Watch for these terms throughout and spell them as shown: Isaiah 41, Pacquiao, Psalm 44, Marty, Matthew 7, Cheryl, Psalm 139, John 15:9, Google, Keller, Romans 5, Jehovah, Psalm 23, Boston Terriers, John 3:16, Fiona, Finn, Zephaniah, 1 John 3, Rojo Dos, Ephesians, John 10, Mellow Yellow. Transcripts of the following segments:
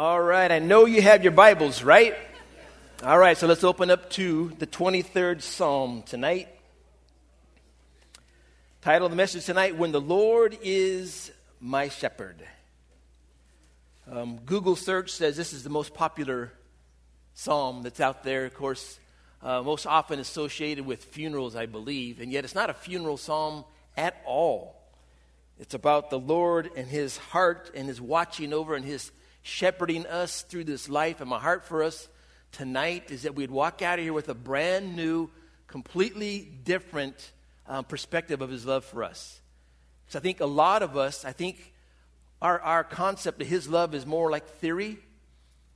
All right, I know you have your Bibles, right? All right, so let's open up to the 23rd Psalm tonight. Title of the message tonight, When the Lord is My Shepherd. Google search says this is the most popular psalm that's out there. Of course, most often associated with funerals, I believe. And yet it's not a funeral psalm at all. It's about the Lord and His heart and His watching over and His shepherding us through this life. And my heart for us tonight is that we'd walk out of here with a brand new, completely different perspective of His love for us. So I think a lot of us, our concept of His love is more like theory.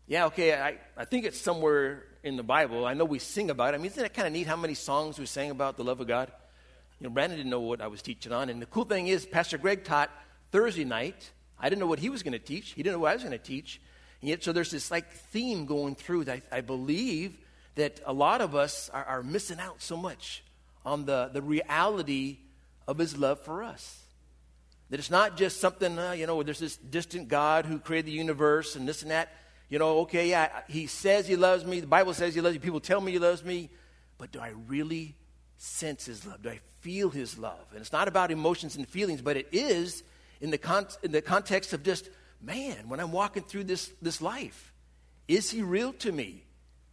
Yeah, okay, I think it's somewhere in the Bible. I know we sing about it. I mean, isn't it kind of neat how many songs we sang about the love of God? You know, Brandon didn't know what I was teaching on. And the cool thing is, Pastor Greg taught Thursday night. I didn't know what he was going to teach. He didn't know what I was going to teach. And yet, so there's this like theme going through that I believe that a lot of us are missing out so much on the reality of His love for us. That it's not just something, there's this distant God who created the universe and this and that. You know, okay, yeah, He says He loves me. The Bible says He loves me. People tell me He loves me. But do I really sense His love? Do I feel His love? And it's not about emotions and feelings, but it is in the context of just, man, when I'm walking through this life, is He real to me?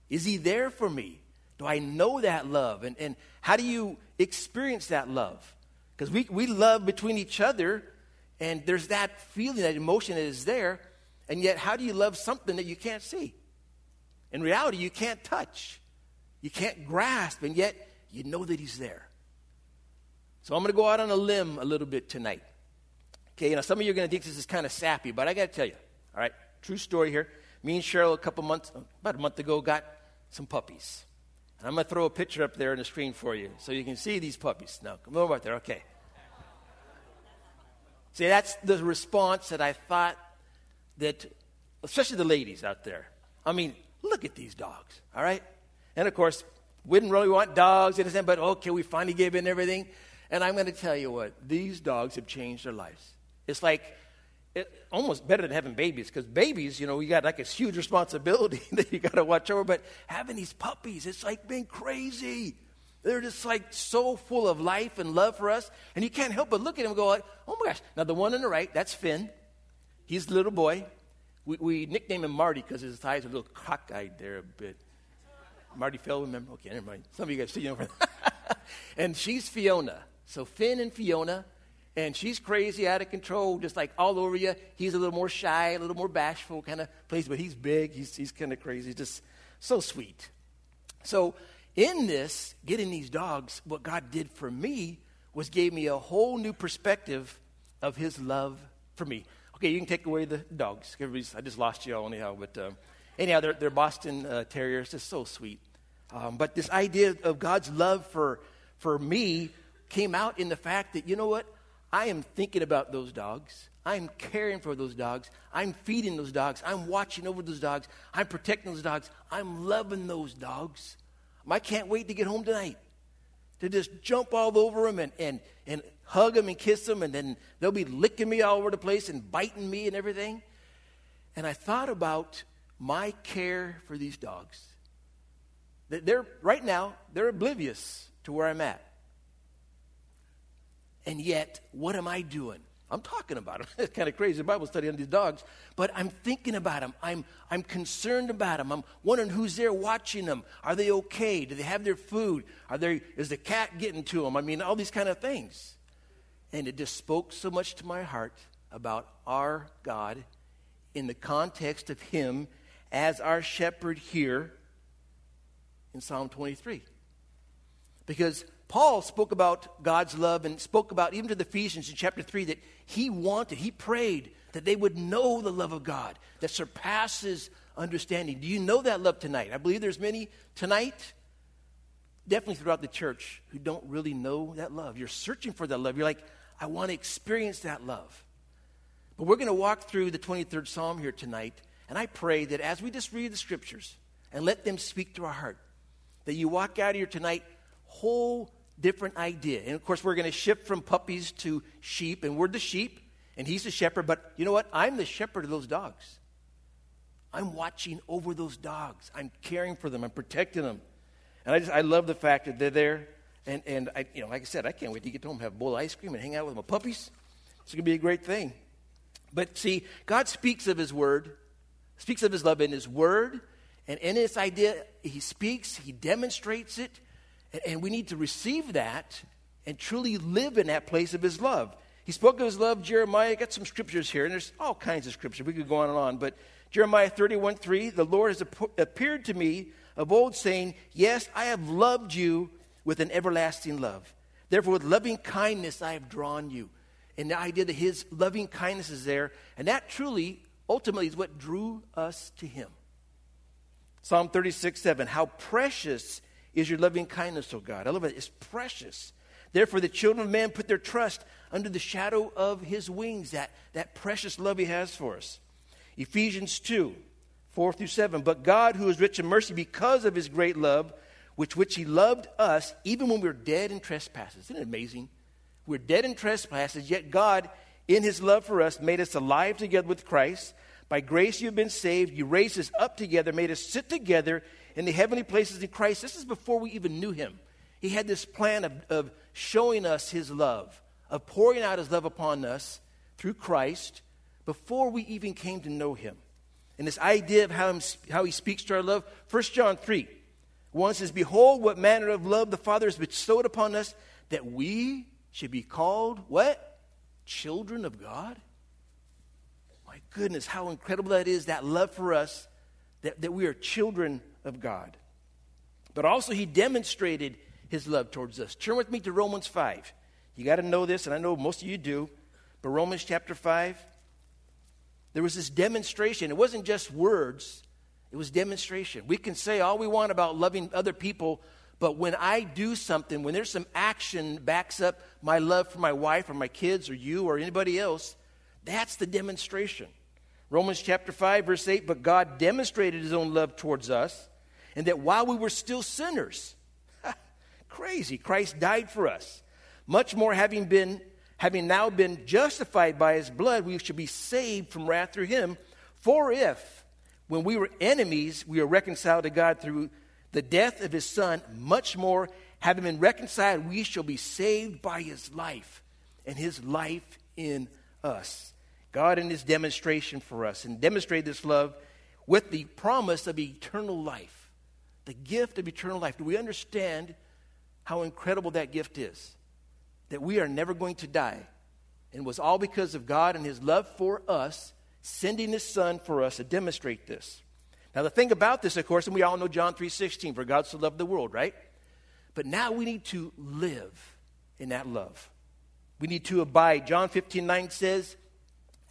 Is He there for me? Do I know that love? And how do you experience that love? Because we love between each other, and there's that feeling, that emotion that is there, and yet how do you love something that you can't see? In reality, you can't touch. You can't grasp, and yet you know that He's there. So I'm going to go out on a limb a little bit tonight. Okay, now some of you are going to think this is kind of sappy, but I got to tell you, all right, true story here. Me and Cheryl about a month ago, got some puppies. And I'm going to throw a picture up there on the screen for you so you can see these puppies. Now, come over right there. Okay. See, that's the response that I thought that, especially the ladies out there. I mean, look at these dogs, all right? And, of course, we didn't really want dogs, but, okay, we finally gave in everything. And I'm going to tell you what, these dogs have changed their lives. It's like almost better than having babies, because babies, you got like this huge responsibility that you got to watch over. But having these puppies, it's like being crazy. They're just like so full of life and love for us. And you can't help but look at them and go like, oh my gosh. Now the one on the right, that's Finn. He's the little boy. We nicknamed him Marty because his eyes are a little cockeyed there a bit. Marty fell, remember? Okay, never mind. Some of you guys see him over there. And she's Fiona. So Finn and Fiona. And she's crazy, out of control, just like all over you. He's a little more shy, a little more bashful kind of place, but he's big. He's kind of crazy, just so sweet. So in this, getting these dogs, what God did for me was gave me a whole new perspective of His love for me. Okay, you can take away the dogs. I just lost you all anyhow. But anyhow, they're Boston Terriers, just so sweet. But this idea of God's love for me came out in the fact that, you know what? I am thinking about those dogs. I'm caring for those dogs. I'm feeding those dogs. I'm watching over those dogs. I'm protecting those dogs. I'm loving those dogs. I can't wait to get home tonight to just jump all over them and hug them and kiss them, and then they'll be licking me all over the place and biting me and everything. And I thought about my care for these dogs. They're oblivious to where I'm at. And yet, what am I doing? I'm talking about them. It's kind of crazy, Bible study on these dogs. But I'm thinking about them. I'm concerned about them. I'm wondering who's there watching them. Are they okay? Do they have their food? Is the cat getting to them? I mean, all these kind of things. And it just spoke so much to my heart about our God in the context of Him as our shepherd here in Psalm 23. Because Paul spoke about God's love and spoke about, even to the Ephesians in chapter 3, that he prayed that they would know the love of God that surpasses understanding. Do you know that love tonight? I believe there's many tonight, definitely throughout the church, who don't really know that love. You're searching for that love. You're like, I want to experience that love. But we're going to walk through the 23rd Psalm here tonight, and I pray that as we just read the scriptures and let them speak to our heart, that you walk out of here tonight whole different idea. And of course, we're going to shift from puppies to sheep, and we're the sheep, and He's the shepherd. But you know what? I'm the shepherd of those dogs. I'm watching over those dogs. I'm caring for them. I'm protecting them. And I love the fact that they're there. And I, you know, like I said, I can't wait to get home and have a bowl of ice cream and hang out with my puppies. It's going to be a great thing. But see, God speaks of his word, speaks of his love in his word. And in this idea, he speaks, he demonstrates it. And we need to receive that and truly live in that place of his love. He spoke of his love, Jeremiah. I got some scriptures here, and there's all kinds of scripture. We could go on and on. But Jeremiah 31:3, the Lord has appeared to me of old, saying, yes, I have loved you with an everlasting love. Therefore, with loving kindness, I have drawn you. And the idea that his loving kindness is there, and that truly, ultimately, is what drew us to him. Psalm 36:7, how precious is your loving kindness, O God. I love it. It's precious. Therefore, the children of man put their trust under the shadow of his wings, that precious love he has for us. Ephesians 2, 4 through 7. But God, who is rich in mercy because of his great love, with which he loved us, even when we were dead in trespasses. Isn't it amazing? We're dead in trespasses, yet God, in his love for us, made us alive together with Christ. By grace you have been saved. You raised us up together, made us sit together in the heavenly places in Christ. This is before we even knew him. He had this plan of showing us his love, of pouring out his love upon us through Christ before we even came to know him. And this idea of how he speaks to our love, 1 John 3, 1 says, behold what manner of love the Father has bestowed upon us, that we should be called, what? Children of God? My goodness, how incredible that is, that love for us, that we are children of God. But also he demonstrated his love towards us. Turn with me to Romans 5. You got to know this, and I know most of you do. But Romans chapter 5, there was this demonstration. It wasn't just words. It was demonstration. We can say all we want about loving other people, but when I do something, when there's some action backs up my love for my wife or my kids or you or anybody else, that's the demonstration. Romans chapter 5, verse 8, but God demonstrated his own love towards us, and that while we were still sinners, crazy. Christ died for us. Much more having now been justified by his blood, we should be saved from wrath through him. For if, when we were enemies, we are reconciled to God through the death of his son, much more, having been reconciled, we shall be saved by his life and his life in us. God in his demonstration for us and demonstrated this love with the promise of eternal life, the gift of eternal life. Do we understand how incredible that gift is, that we are never going to die? And it was all because of God and his love for us, sending his son for us to demonstrate this. Now, the thing about this, of course, and we all know John 3:16, for God so loved the world, right? But now we need to live in that love. We need to abide. John 15:9 says,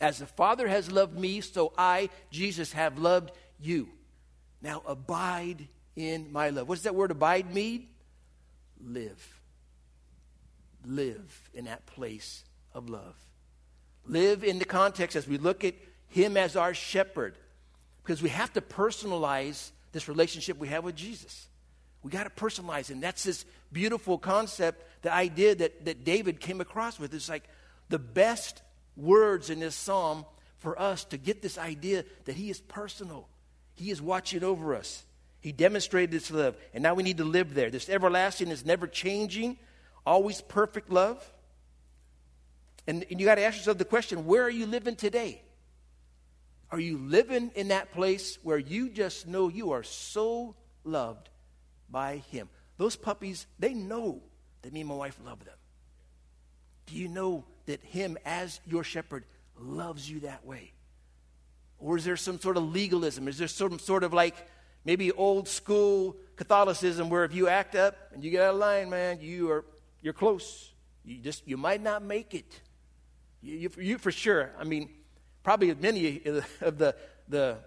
as the Father has loved me, so I, Jesus, have loved you. Now abide in my love. What does that word abide mean? Live. Live in that place of love. Live in the context as we look at him as our shepherd, because we have to personalize this relationship we have with Jesus. We got to personalize it. And that's this beautiful concept, the idea that David came across with. It's like the best words in this psalm for us to get this idea that he is personal. He is watching over us. He demonstrated his love, and now we need to live there. This everlasting is never changing, always perfect love. And you got to ask yourself the question, where are you living today? Are you living in that place where you just know you are so loved by him? Those puppies, they know that me and my wife love them. Do you know that him as your shepherd loves you that way? Or is there some sort of legalism? Is there some sort of like, maybe old school Catholicism where if you act up and you get out of line, man, you're close. You might not make it. You for sure. I mean, probably many of the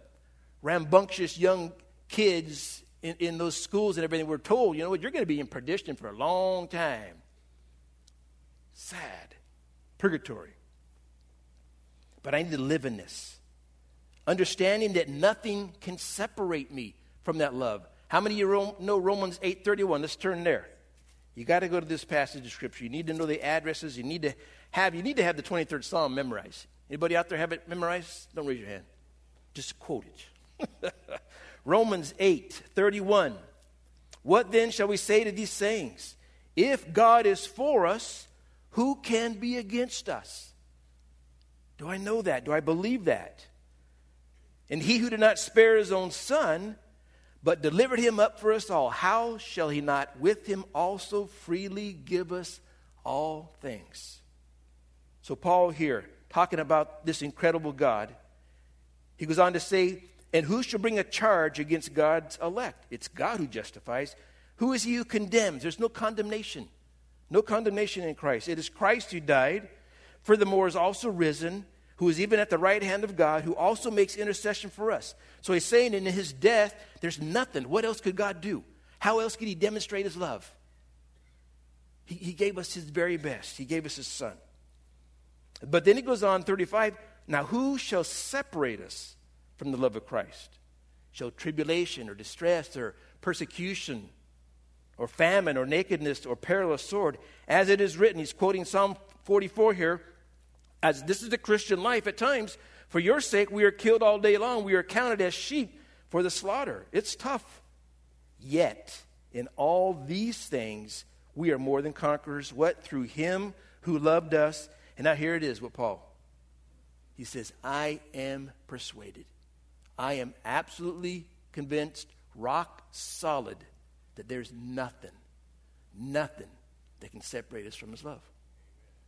rambunctious young kids in those schools and everything were told, you know what, you're going to be in perdition for a long time. Sad. Purgatory. But I need to live in this. Understanding that nothing can separate me from that love. How many of you know Romans 8:31? Let's turn there. You got to go to this passage of Scripture. You need to know the addresses. You need to have the 23rd Psalm memorized. Anybody out there have it memorized? Don't raise your hand. Just quote it. Romans 8:31. What then shall we say to these things? If God is for us, who can be against us? Do I know that? Do I believe that? And he who did not spare his own son, but delivered him up for us all, how shall he not with him also freely give us all things? So Paul here, talking about this incredible God, he goes on to say, and who shall bring a charge against God's elect? It's God who justifies. Who is he who condemns? There's no condemnation. No condemnation in Christ. It is Christ who died, furthermore is also risen, who is even at the right hand of God, who also makes intercession for us. So he's saying in his death, there's nothing. What else could God do? How else could he demonstrate his love? He gave us his very best. He gave us his son. But then he goes on, 35, now who shall separate us from the love of Christ? Shall tribulation or distress or persecution or famine or nakedness or perilous sword? As it is written, he's quoting Psalm 44 here. As this is the Christian life at times, for your sake we are killed all day long. We are counted as sheep for the slaughter. It's tough. Yet, in all these things, we are more than conquerors. What? Through him who loved us. And now here it is with Paul. He says, I am persuaded. I am absolutely convinced, rock solid, that there's nothing that can separate us from his love.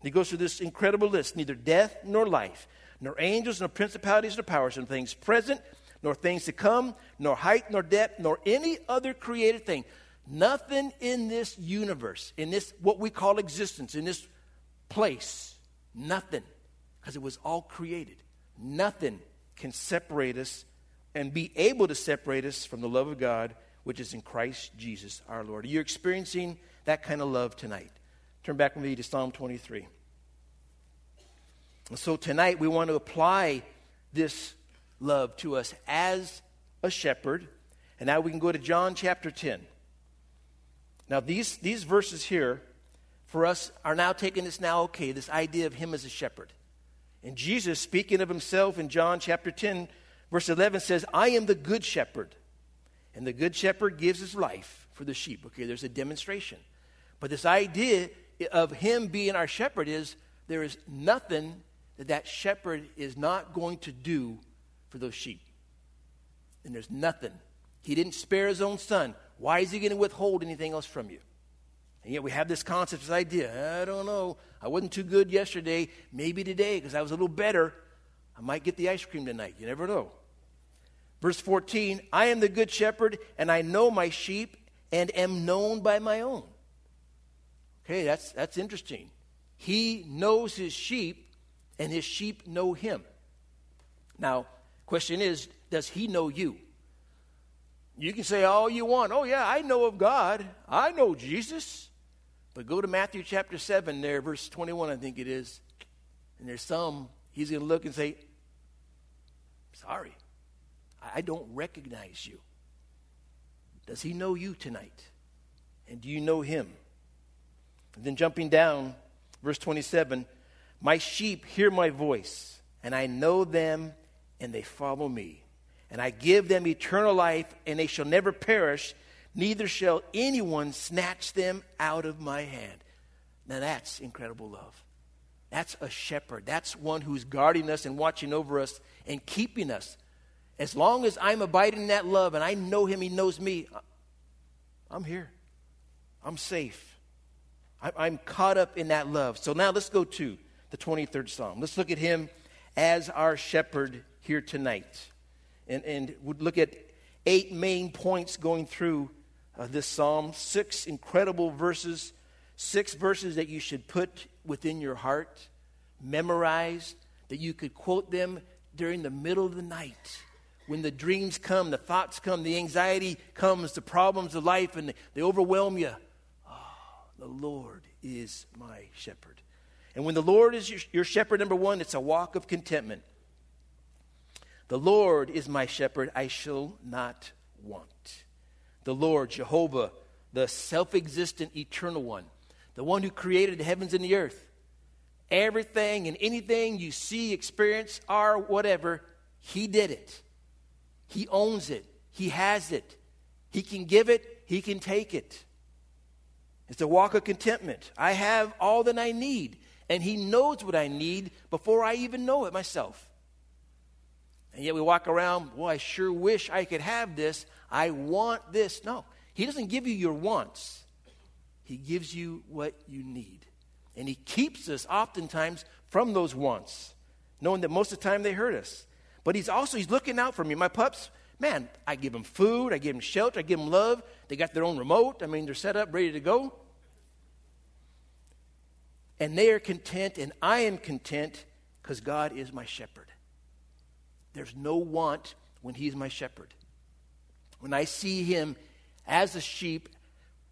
He goes through this incredible list. Neither death nor life, nor angels, nor principalities, nor powers, nor things present, nor things to come, nor height, nor depth, nor any other created thing. Nothing in this universe, in this what we call existence, in this place, nothing, because it was all created. Nothing can separate us and be able to separate us from the love of God, which is in Christ Jesus our Lord. Are you experiencing that kind of love tonight? Turn back with me to Psalm 23. And so tonight we want to apply this love to us as a shepherd. And now we can go to John chapter 10. Now these verses here for us are now taking this now, okay, this idea of him as a shepherd. And Jesus, speaking of himself in John chapter 10, verse 11 says, I am the good shepherd. And the good shepherd gives his life for the sheep. Okay, there's a demonstration. But this idea of him being our shepherd is there is nothing that shepherd is not going to do for those sheep. And there's nothing. He didn't spare his own son. Why is he going to withhold anything else from you? And yet we have this concept, this idea. I don't know. I wasn't too good yesterday. Maybe today, because I was a little better, I might get the ice cream tonight. You never know. Verse 14, I am the good shepherd, and I know my sheep, and am known by my own. Okay, that's interesting. He knows his sheep, and his sheep know him. Now, question is, does he know you? You can say all you want. Oh, yeah, I know of God. I know Jesus. But go to Matthew chapter 7 there, verse 21, I think it is. And there's some, he's going to look and say, sorry, I don't recognize you. Does he know you tonight? And do you know him? And then jumping down, verse 27, my sheep hear my voice, and I know them, and they follow me. And I give them eternal life, and they shall never perish, neither shall anyone snatch them out of my hand. Now that's incredible love. That's a shepherd. That's one who's guarding us and watching over us and keeping us. As long as I'm abiding in that love, and I know him, he knows me, I'm here. I'm safe. I'm caught up in that love. So now let's go to the 23rd Psalm. Let's look at him as our shepherd here tonight. And we'll look at 8 main points going through this psalm. 6 incredible verses. 6 verses that you should put within your heart, memorize, that you could quote them during the middle of the night. When the dreams come, the thoughts come, the anxiety comes, the problems of life, and they overwhelm you. The Lord is my shepherd. And when the Lord is your shepherd, number one, it's a walk of contentment. The Lord is my shepherd, I shall not want. The Lord, Jehovah, the self-existent eternal one, the one who created the heavens and the earth. Everything and anything you see, experience, are whatever, he did it. He owns it. He has it. He can give it. He can take it. It's a walk of contentment. I have all that I need, and he knows what I need before I even know it myself. And yet we walk around, well, I sure wish I could have this. I want this. No, he doesn't give you your wants. He gives you what you need. And he keeps us oftentimes from those wants, knowing that most of the time they hurt us. But he's looking out for me. My pups, man, I give them food. I give them shelter. I give them love. They got their own remote. I mean, they're set up, ready to go. And they are content, and I am content because God is my shepherd. There's no want when he's my shepherd. When I see him as a sheep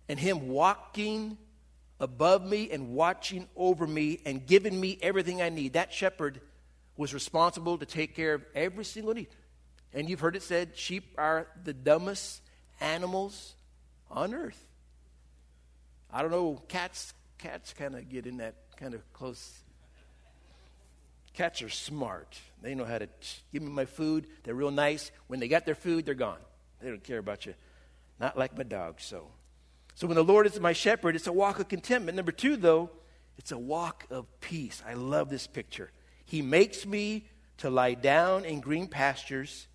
and him walking above me and watching over me and giving me everything I need, that shepherd was responsible to take care of every single need. And you've heard it said, sheep are the dumbest animals on earth. I don't know, cats kind of get in that kind of close. Cats are smart. They know how to give me my food. They're real nice. When they got their food, they're gone. They don't care about you. Not like my dog, So when the Lord is my shepherd, it's a walk of contentment. Number two, though, it's a walk of peace. I love this picture. He makes me to lie down in green pastures.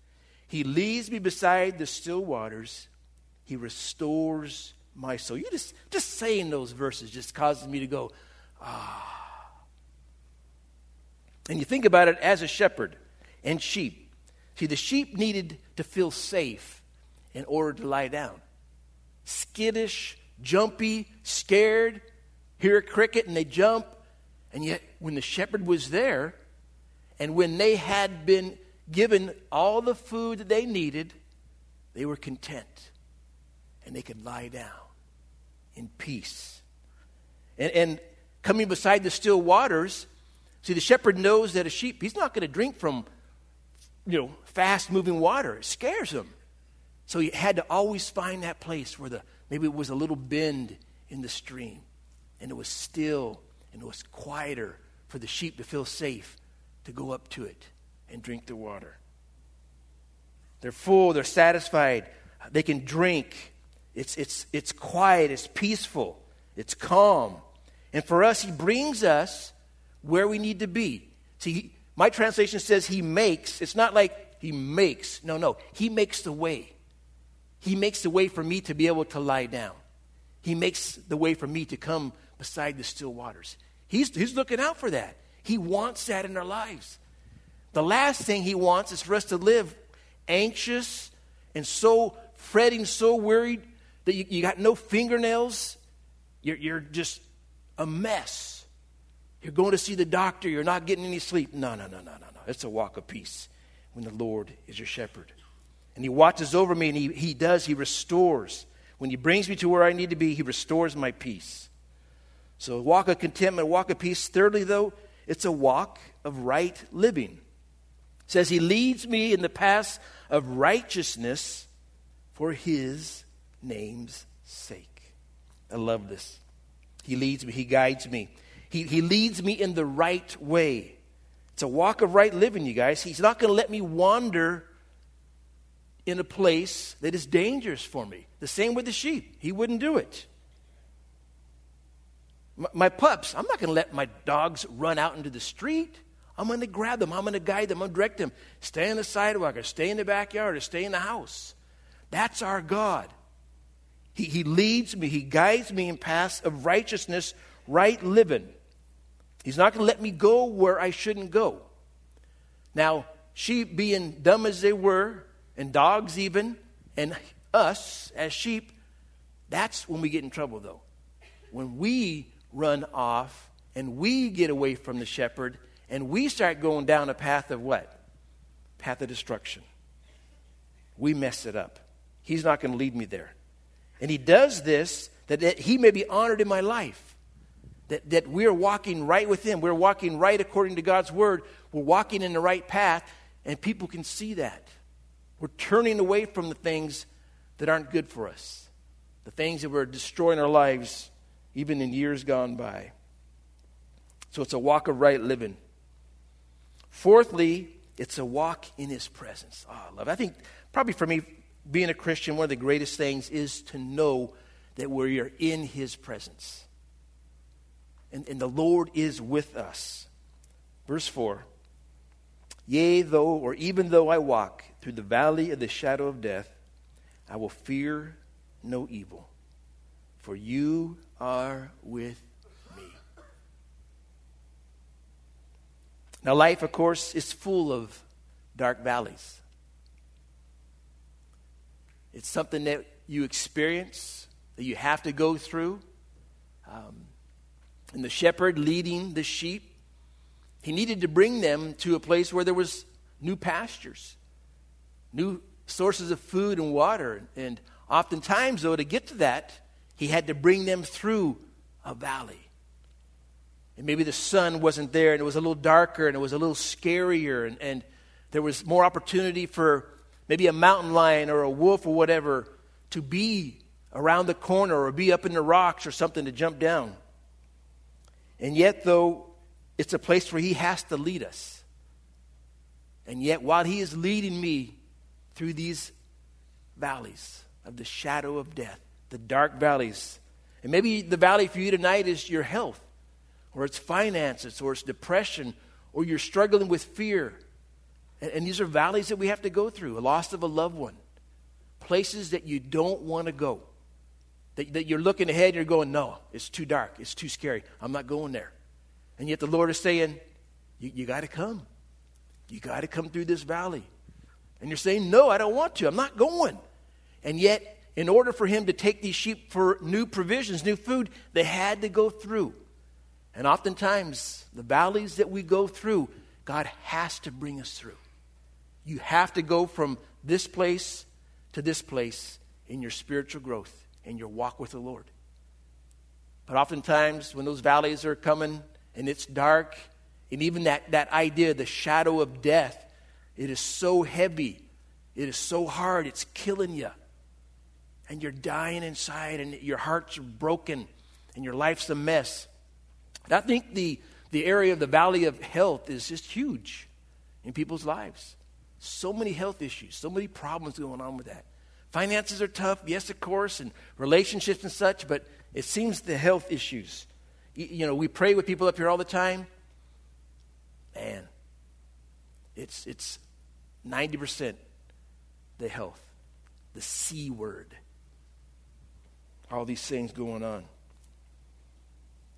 He leads me beside the still waters. He restores my soul. You just saying those verses just causes me to go, ah. And you think about it as a shepherd and sheep. See, the sheep needed to feel safe in order to lie down. Skittish, jumpy, scared, hear a cricket and they jump. And yet when the shepherd was there and when they had been given all the food that they needed, they were content and they could lie down in peace. And coming beside the still waters, see, the shepherd knows that a sheep, he's not going to drink from, fast-moving water. It scares him. So he had to always find that place where maybe it was a little bend in the stream, and it was still, and it was quieter for the sheep to feel safe to go up to it and drink the water. They're full. They're satisfied. They can drink. It's quiet. It's peaceful. It's calm. And for us, he brings us where we need to be. See, my translation says he makes. It's not like he makes. No. He makes the way. He makes the way for me to be able to lie down. He makes the way for me to come beside the still waters. He's looking out for that. He wants that in our lives. The last thing he wants is for us to live anxious and so fretting, so worried that you got no fingernails. You're just a mess. You're going to see the doctor. You're not getting any sleep. No. It's a walk of peace when the Lord is your shepherd. And he watches over me, and he does. He restores. When he brings me to where I need to be, he restores my peace. So walk of contentment, walk of peace. Thirdly, though, it's a walk of right living. It says he leads me in the paths of righteousness for his name's sake. I love this. He leads me. He guides me. He leads me in the right way. It's a walk of right living, you guys. He's not going to let me wander in a place that is dangerous for me. The same with the sheep. He wouldn't do it. My pups, I'm not going to let my dogs run out into the street. I'm going to grab them. I'm going to guide them. I'm going to direct them. Stay on the sidewalk or stay in the backyard or stay in the house. That's our God. He leads me. He guides me in paths of righteousness, right living. He's not going to let me go where I shouldn't go. Now, sheep being dumb as they were, and dogs even, and us as sheep, that's when we get in trouble, though. When we run off and we get away from the shepherd and we start going down a path of what? Path of destruction. We mess it up. He's not going to lead me there. And he does this that he may be honored in my life. That we're walking right with him. We're walking right according to God's word. We're walking in the right path, and people can see that. We're turning away from the things that aren't good for us, the things that were destroying our lives even in years gone by. So it's a walk of right living. Fourthly, It's a walk in his presence. Oh, I love it. I think probably for me, being a Christian, one of the greatest things is to know that we are in his presence. And the Lord is with us. Verse 4. Yea, though, or even though I walk through the valley of the shadow of death, I will fear no evil, for you are with me. Now, life, of course, is full of dark valleys. It's something that you experience, that you have to go through. And the shepherd leading the sheep, he needed to bring them to a place where there was new pastures, new sources of food and water. And oftentimes, though, to get to that, he had to bring them through a valley. And maybe the sun wasn't there, and it was a little darker, and it was a little scarier, and there was more opportunity for maybe a mountain lion or a wolf or whatever to be around the corner or be up in the rocks or something to jump down. And yet, though, it's a place where he has to lead us. And yet, while he is leading me through these valleys of the shadow of death, the dark valleys, and maybe the valley for you tonight is your health, or it's finances, or it's depression, or you're struggling with fear. And these are valleys that we have to go through, a loss of a loved one, places that you don't want to go, that you're looking ahead and you're going, no, it's too dark, it's too scary, I'm not going there. And yet the Lord is saying, you got to come. You got to come through this valley. And you're saying, no, I don't want to. I'm not going. And yet, in order for him to take these sheep for new provisions, new food, they had to go through. And oftentimes, the valleys that we go through, God has to bring us through. You have to go from this place to this place in your spiritual growth, in your walk with the Lord. But oftentimes, when those valleys are coming, and it's dark, and even that idea, the shadow of death, it is so heavy, it is so hard, it's killing you. And you're dying inside, and your heart's broken, and your life's a mess. And I think the area of the valley of health is just huge in people's lives. So many health issues, so many problems going on with that. Finances are tough, yes, of course, and relationships and such, but it seems the health issues. You know, we pray with people up here all the time. Man, it's 90% the health, the C word. All these things going on.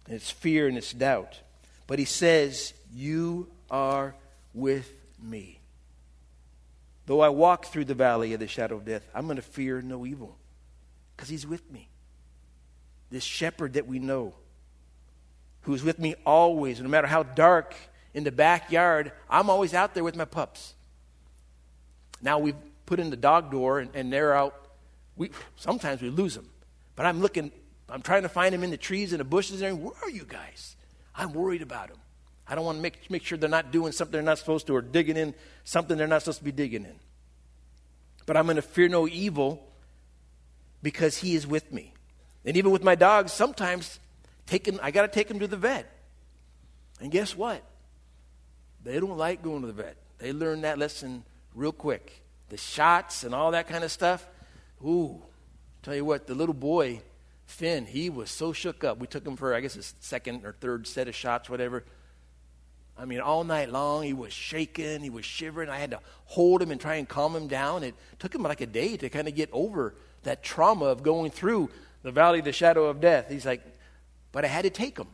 And it's fear and it's doubt. But he says, you are with me. Though I walk through the valley of the shadow of death, I'm going to fear no evil. Because he's with me. This shepherd that we know, who is with me always, no matter how dark in the backyard, I'm always out there with my pups. Now we've put in the dog door, and they're out. Sometimes we lose them. But I'm looking, I'm trying to find them in the trees and the bushes. And where are you guys? I'm worried about them. I don't want to make sure they're not doing something they're not supposed to or digging in something they're not supposed to be digging in. But I'm going to fear no evil because he is with me. And even with my dogs, sometimes I got to take them to the vet. And guess what? They don't like going to the vet. They learn that lesson real quick. The shots and all that kind of stuff. Ooh, tell you what, the little boy, Finn, he was so shook up. We took him for, I guess, his second or third set of shots, whatever. I mean, all night long, he was shaking, he was shivering. I had to hold him and try and calm him down. It took him like a day to kind of get over that trauma of going through the valley of the shadow of death. He's like, but I had to take them.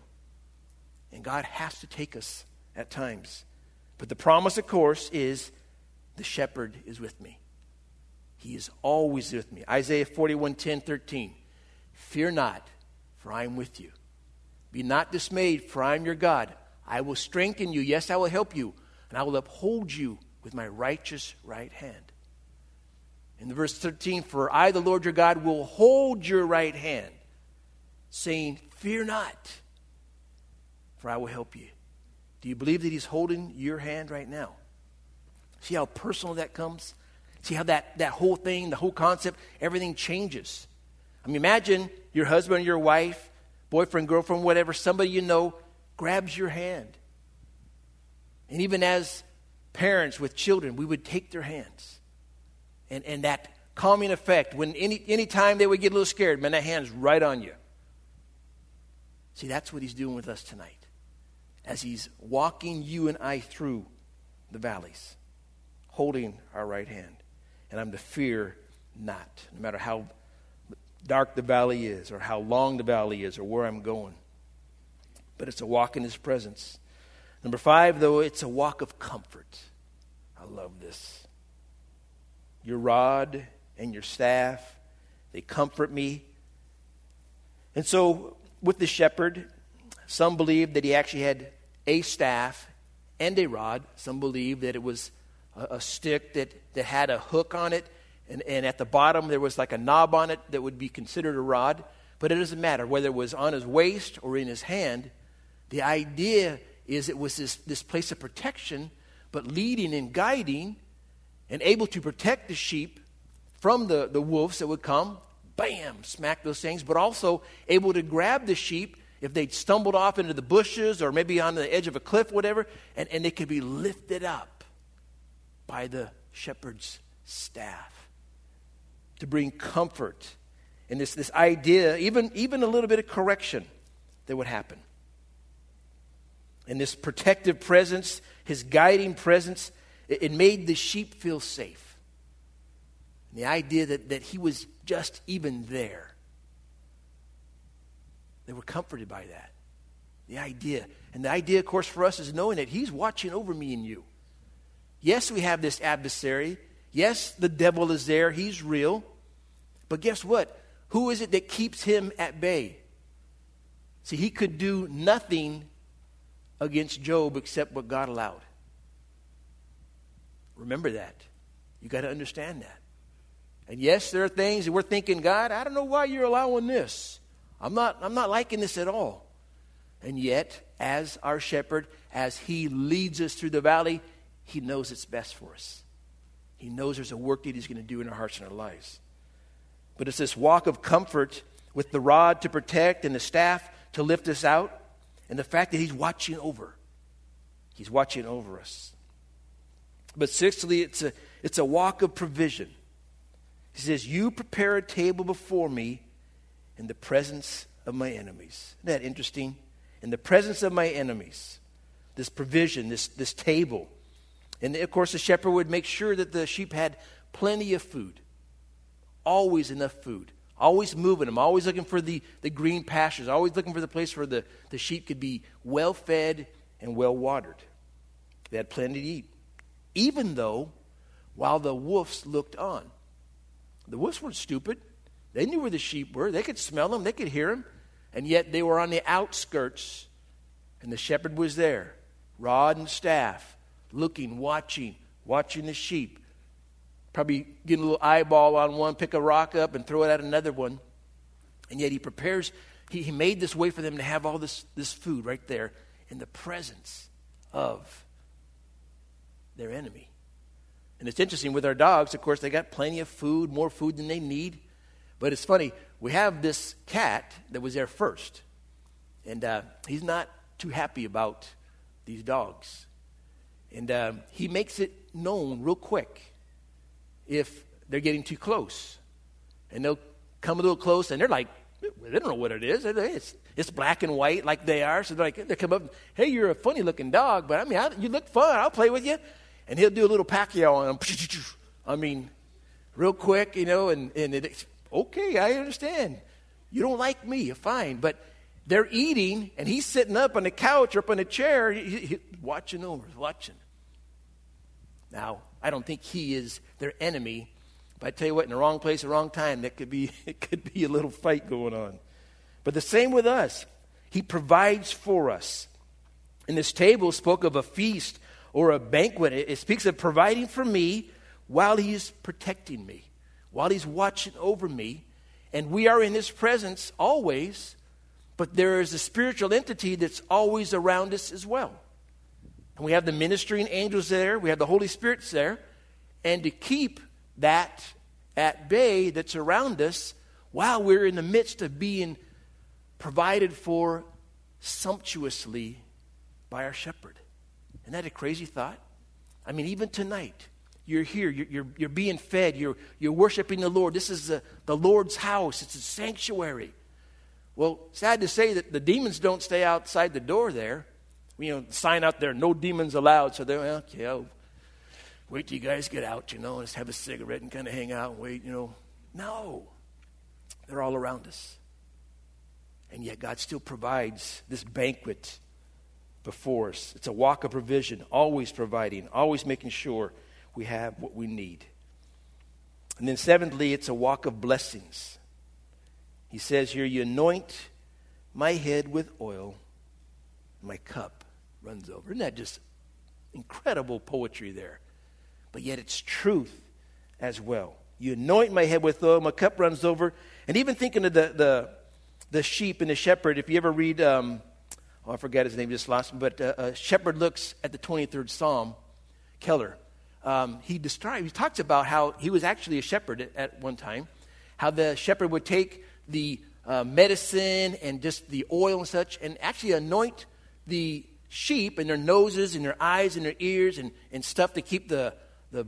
And God has to take us at times. But the promise, of course, is the shepherd is with me. He is always with me. Isaiah 41, 10, 13. Fear not, for I am with you. Be not dismayed, for I am your God. I will strengthen you. Yes, I will help you. And I will uphold you with my righteous right hand. In the verse 13, for I, the Lord your God, will hold your right hand, saying, fear not, for I will help you. Do you believe that he's holding your hand right now? See how personal that comes? See how that whole thing, the whole concept, everything changes. I mean, imagine your husband, your wife, boyfriend, girlfriend, whatever, somebody you know grabs your hand. And even as parents with children, we would take their hands. And that calming effect, when any time they would get a little scared, man, that hand's right on you. See, that's what he's doing with us tonight as he's walking you and I through the valleys, holding our right hand. And I'm to fear not, no matter how dark the valley is or how long the valley is or where I'm going. But it's a walk in his presence. Number 5, though, it's a walk of comfort. I love this. Your rod and your staff, they comfort me. And so with the shepherd, some believe that he actually had a staff and a rod. Some believe that it was a stick that had a hook on it. And at the bottom, there was like a knob on it that would be considered a rod. But it doesn't matter whether it was on his waist or in his hand. The idea is it was this place of protection, but leading and guiding and able to protect the sheep from the wolves that would come, bam, smack those things, but also able to grab the sheep if they'd stumbled off into the bushes or maybe on the edge of a cliff, whatever, and they could be lifted up by the shepherd's staff to bring comfort. And this idea, even a little bit of correction that would happen. And this protective presence, his guiding presence, it made the sheep feel safe. And the idea that he was just even there. They were comforted by that. The idea. And the idea, of course, for us is knowing that he's watching over me and you. Yes, we have this adversary. Yes, the devil is there. He's real. But guess what? Who is it that keeps him at bay? See, he could do nothing against Job except what God allowed. Remember that. You got to understand that. And yes, there are things that we're thinking, God, I don't know why you're allowing this. I'm not liking this at all. And yet, as our shepherd, as he leads us through the valley, he knows it's best for us. He knows there's a work that he's going to do in our hearts and our lives. But it's this walk of comfort with the rod to protect and the staff to lift us out. And the fact that he's watching over us. But sixthly, it's a walk of provision. He says, you prepare a table before me in the presence of my enemies. Isn't that interesting? In the presence of my enemies. This provision, this table. And of course, the shepherd would make sure that the sheep had plenty of food. Always enough food. Always moving them, always looking for the green pastures, always looking for the place where the sheep could be well fed and well watered. They had plenty to eat. Even though, while the wolves looked on, the wolves weren't stupid. They knew where the sheep were. They could smell them. They could hear them. And yet they were on the outskirts, and the shepherd was there, rod and staff, looking, watching the sheep. Probably get a little eyeball on one, pick a rock up and throw it at another one. And yet he prepares, he made this way for them to have all this food right there in the presence of their enemy. And it's interesting with our dogs, of course, they got plenty of food, more food than they need. But it's funny, we have this cat that was there first. And he's not too happy about these dogs. And he makes it known real quick if they're getting too close. And they'll come a little close, and they're like, they don't know what it is. It's black and white like they are. So they're like, they come up, hey, you're a funny-looking dog, but I mean, you look fun. I'll play with you. And he'll do a little Pacquiao on them. I mean, real quick, you know, and it's, okay, I understand. You don't like me. You're fine. But they're eating, and he's sitting up on the couch or up on the chair, watching. Now, I don't think he is their enemy, but I tell you what, in the wrong place, the wrong time, it could be a little fight going on. But the same with us. He provides for us. And this table spoke of a feast or a banquet. It speaks of providing for me while he's protecting me, while he's watching over me. And we are in his presence always, but there is a spiritual entity that's always around us as well. And we have the ministering angels there. We have the Holy Spirit's there. And to keep that at bay that's around us while we're in the midst of being provided for sumptuously by our shepherd. Isn't that a crazy thought? I mean, even tonight, you're here, you're being fed, you're worshiping the Lord. This is the Lord's house. It's a sanctuary. Well, sad to say that the demons don't stay outside the door there. You know, sign out there, no demons allowed. So they're, okay, I'll wait till you guys get out, you know, and just have a cigarette and kind of hang out and wait, you know. No, they're all around us. And yet God still provides this banquet before us. It's a walk of provision, always providing, always making sure we have what we need. And then seventhly, it's a walk of blessings. He says here, you anoint my head with oil, my cup runs over. Isn't that just incredible poetry there? But yet it's truth as well. You anoint my head with oil, my cup runs over. And even thinking of the sheep and the shepherd, if you ever read, I forgot his name, just lost him, but a shepherd looks at the 23rd Psalm, Keller. He talks about how he was actually a shepherd at one time, how the shepherd would take the medicine and just the oil and such and actually anoint the sheep and their noses and their eyes and their ears and stuff to keep the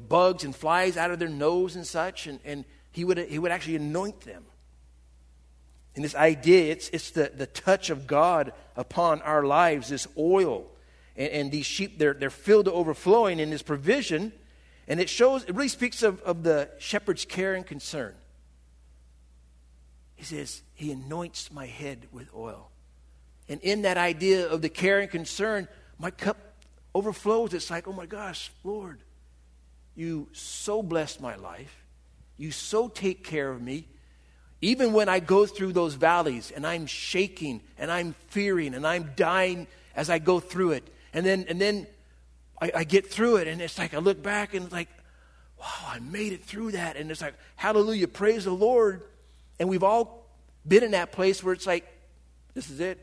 bugs and flies out of their nose and such. And he would actually anoint them. And this idea, it's the touch of God upon our lives, this oil. And these sheep, they're filled to overflowing in his provision. And it really speaks of the shepherd's care and concern. He says, he anoints my head with oil. And in that idea of the care and concern, my cup overflows. It's like, oh my gosh, Lord, you so bless my life. You so take care of me. Even when I go through those valleys and I'm shaking and I'm fearing and I'm dying as I go through it. And then I get through it and it's like I look back and it's like, wow, I made it through that. And it's like, hallelujah, praise the Lord. And we've all been in that place where it's like, this is it.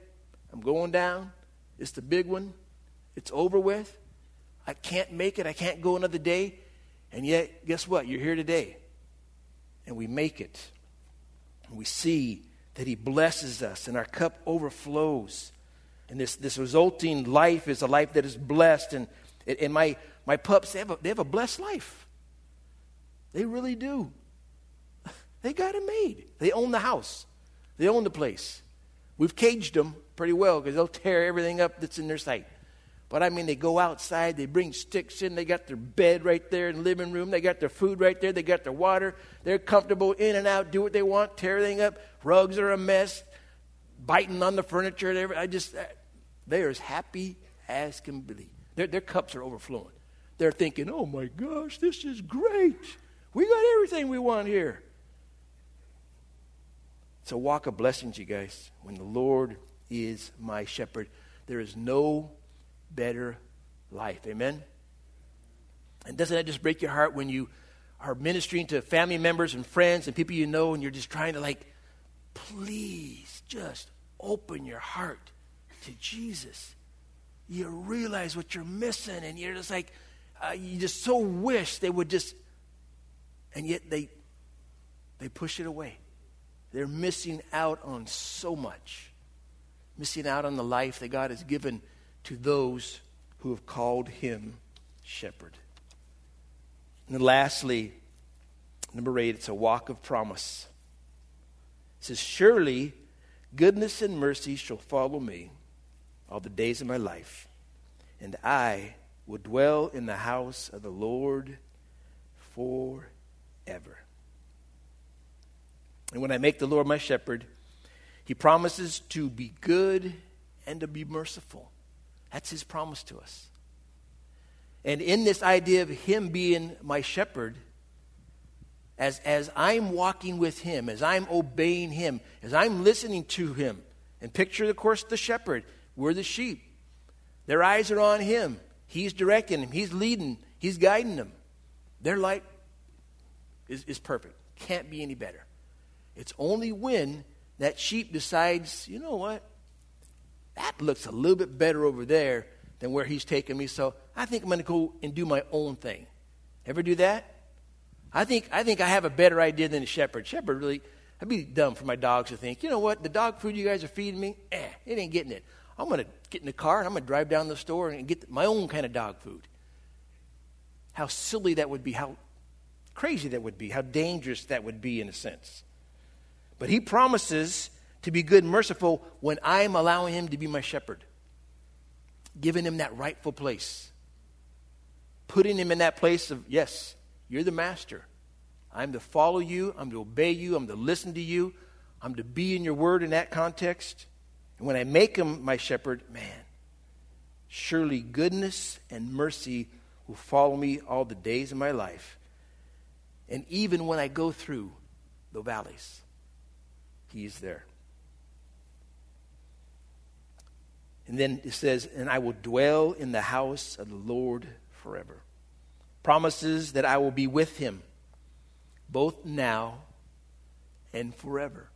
I'm going down. It's the big one. It's over with. I can't make it. I can't go another day. And yet, guess what? You're here today. And we make it. And we see that he blesses us and our cup overflows. And this resulting life is a life that is blessed. And my pups, they have a blessed life. They really do. They got it made. They own the house. They own the place. We've caged them pretty well because they'll tear everything up that's in their sight. But I mean, they go outside. They bring sticks in. They got their bed right there in the living room. They got their food right there. They got their water. They're comfortable in and out. Do what they want. Tear everything up. Rugs are a mess. Biting on the furniture and everything. They're as happy as can be. Their cups are overflowing. They're thinking, oh my gosh, this is great. We got everything we want here. It's a walk of blessings, you guys. When the Lord is my shepherd, there is no better life. Amen? And doesn't that just break your heart when you are ministering to family members and friends and people you know and you're just trying to please just open your heart to Jesus. You realize what you're missing and you're just you just so wish they would just, and yet they push it away. They're missing out on so much. Missing out on the life that God has given to those who have called him shepherd. And then lastly, number 8, it's a walk of promise. It says, surely goodness and mercy shall follow me all the days of my life, and I will dwell in the house of the Lord forever. And when I make the Lord my shepherd, he promises to be good and to be merciful. That's his promise to us. And in this idea of him being my shepherd, as I'm walking with him, as I'm obeying him, as I'm listening to him, and picture, of course, the shepherd, we're the sheep. Their eyes are on him. He's directing them. He's leading. He's guiding them. Their life is perfect. Can't be any better. It's only when that sheep decides, you know what, that looks a little bit better over there than where he's taking me, so I think I'm going to go and do my own thing. Ever do that? I think I have a better idea than the shepherd. Shepherd really, I'd be dumb for my dogs to think, you know what, the dog food you guys are feeding me, it ain't getting it. I'm going to get in the car and I'm going to drive down the store and get my own kind of dog food. how silly that would be, how crazy that would be, how dangerous that would be in a sense. But he promises to be good and merciful when I'm allowing him to be my shepherd, giving him that rightful place, putting him in that place of, yes, you're the master. I'm to follow you. I'm to obey you. I'm to listen to you. I'm to be in your word in that context. And when I make him my shepherd, man, surely goodness and mercy will follow me all the days of my life. And even when I go through the valleys, he is there. And then it says, and I will dwell in the house of the Lord forever. Promises that I will be with him, both now and forever.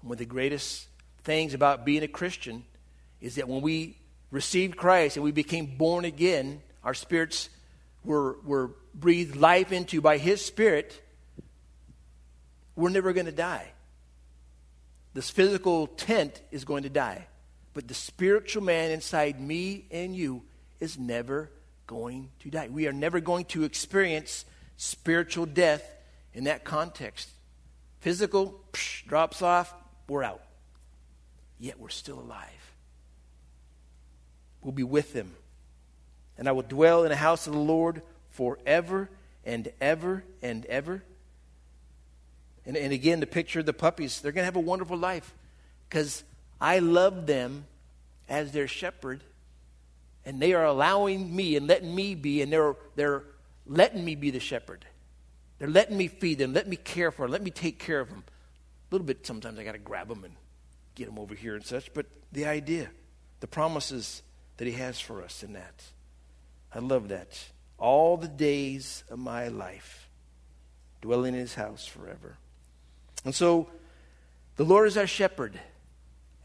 And one of the greatest things about being a Christian is that when we received Christ and we became born again, our spirits were breathed life into by his Spirit. We're never going to die. This physical tent is going to die. But the spiritual man inside me and you is never going to die. We are never going to experience spiritual death in that context. Physical drops off, we're out. Yet we're still alive. We'll be with him. And I will dwell in the house of the Lord forever and ever and ever. And again, the picture of the puppies, they're going to have a wonderful life because I love them as their shepherd, and they are allowing me and letting me be, and they're letting me be the shepherd. They're letting me feed them, let me care for them, let me take care of them. A little bit sometimes I got to grab them and get them over here and such, but the idea, the promises that he has for us in that. I love that. All the days of my life, dwelling in his house forever. And so the Lord is our shepherd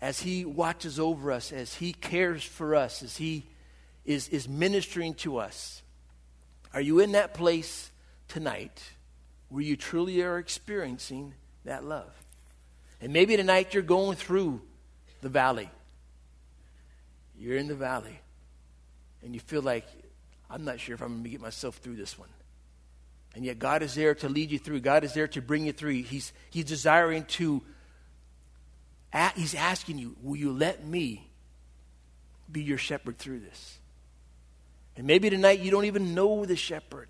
as he watches over us, as he cares for us, as he is ministering to us. Are you in that place tonight where you truly are experiencing that love? And maybe tonight you're going through the valley. You're in the valley and you feel like, I'm not sure if I'm going to get myself through this one. And yet God is there to lead you through. God is there to bring you through. He's desiring to, he's asking you, will you let me be your shepherd through this? And maybe tonight you don't even know the shepherd.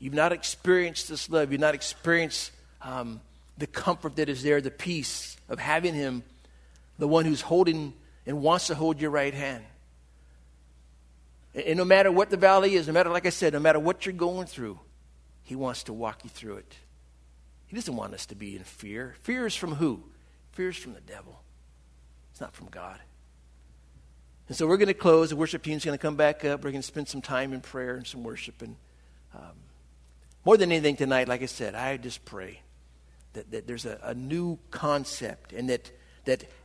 You've not experienced this love. You've not experienced the comfort that is there, the peace of having him, the one who's holding and wants to hold your right hand. And no matter what the valley is, no matter, like I said, no matter what you're going through, he wants to walk you through it. He doesn't want us to be in fear. Fear is from who? Fear is from the devil. It's not from God. And so we're going to close. The worship team's going to come back up. We're going to spend some time in prayer and some worship. And more than anything tonight, like I said, I just pray that there's a new concept, and that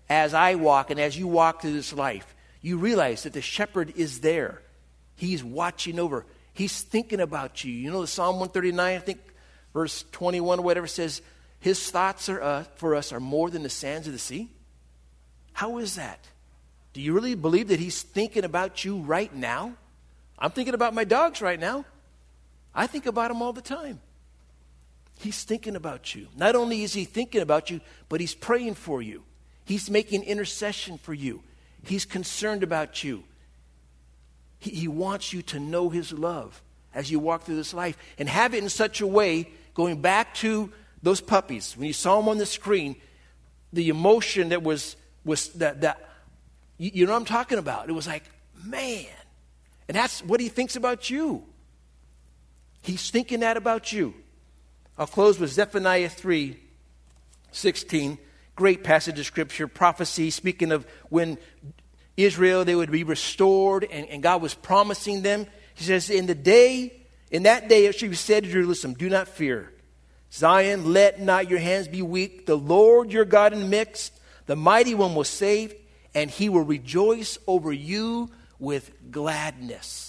as I walk and as you walk through this life, you realize that the shepherd is there. He's watching over. He's thinking about you. You know, the Psalm 139, I think verse 21 or whatever says, his thoughts are for us are more than the sands of the sea. How is that? Do you really believe that he's thinking about you right now? I'm thinking about my dogs right now. I think about them all the time. He's thinking about you. Not only is he thinking about you, but he's praying for you. He's making intercession for you. He's concerned about you. He wants you to know his love as you walk through this life and have it in such a way, going back to those puppies. When you saw them on the screen, the emotion that was that you know what I'm talking about. It was like, man. And that's what he thinks about you. He's thinking that about you. I'll close with Zephaniah 3:16. Great passage of scripture, prophecy, speaking of when Israel, they would be restored, and God was promising them. He says, in that day it should be said to Jerusalem, do not fear. Zion, let not your hands be weak. The Lord your God in the midst, the mighty one will save, and he will rejoice over you with gladness.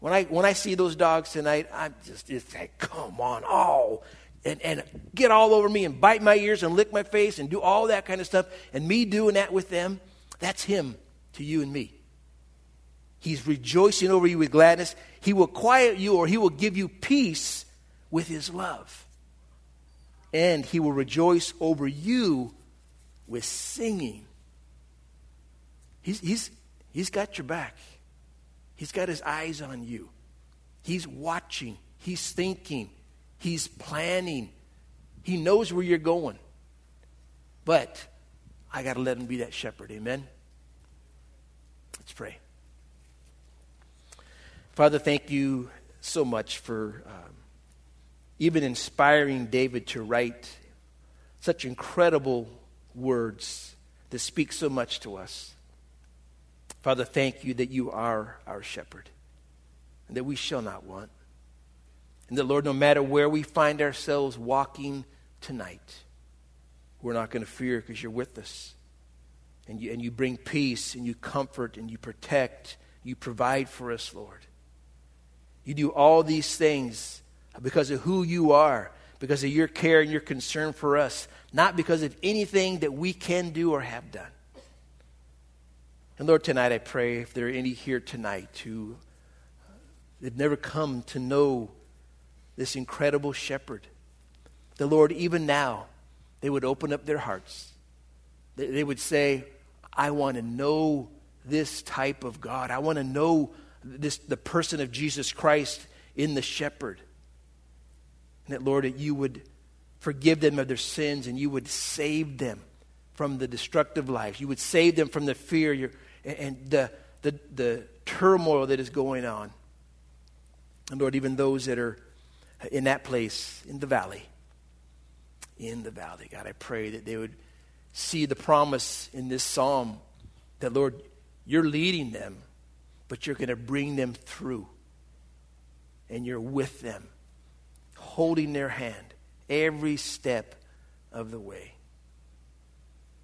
When I see those dogs tonight, I'm just, it's like, come on, oh. And get all over me and bite my ears and lick my face and do all that kind of stuff. And me doing that with them, that's him to you and me. He's rejoicing over you with gladness. He will quiet you, or he will give you peace with his love. And he will rejoice over you with singing. He's got your back. He's got his eyes on you. He's watching. He's thinking. He's planning. He knows where you're going. But I got to let him be that shepherd. Amen? Let's pray. Father, thank you so much for even inspiring David to write such incredible words that speak so much to us. Father, thank you that you are our shepherd and that we shall not want. And that, Lord, no matter where we find ourselves walking tonight, we're not going to fear because you're with us. And you bring peace, and you comfort, and you protect. You provide for us, Lord. You do all these things because of who you are, because of your care and your concern for us, not because of anything that we can do or have done. And Lord, tonight I pray if there are any here tonight who have never come to know this incredible shepherd, the Lord, even now, they would open up their hearts. They would say, I want to know this type of God. I want to know this, the person of Jesus Christ in the shepherd. And that, Lord, that you would forgive them of their sins, and you would save them from the destructive life. You would save them from the fear and the turmoil that is going on. And Lord, even those that are in that place, in the valley, God, I pray that they would see the promise in this psalm that, Lord, you're leading them, but you're going to bring them through. And you're with them, holding their hand every step of the way.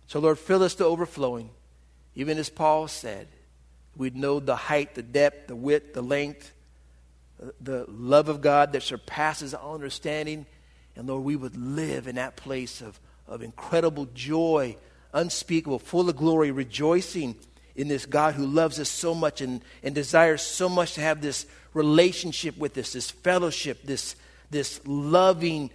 So, Lord, fill us to overflowing. Even as Paul said, we'd know the height, the depth, the width, the length, the love of God that surpasses all understanding. And, Lord, we would live in that place of incredible joy, unspeakable, full of glory, rejoicing in this God who loves us so much and desires so much to have this relationship with us, this fellowship, this loving,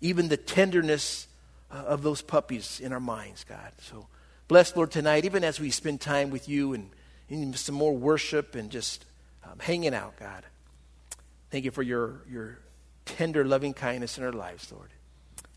even the tenderness of those puppies in our minds, God. So bless, Lord, tonight, even as we spend time with you and some more worship and just hanging out, God. Thank you for your tender, loving kindness in our lives, Lord.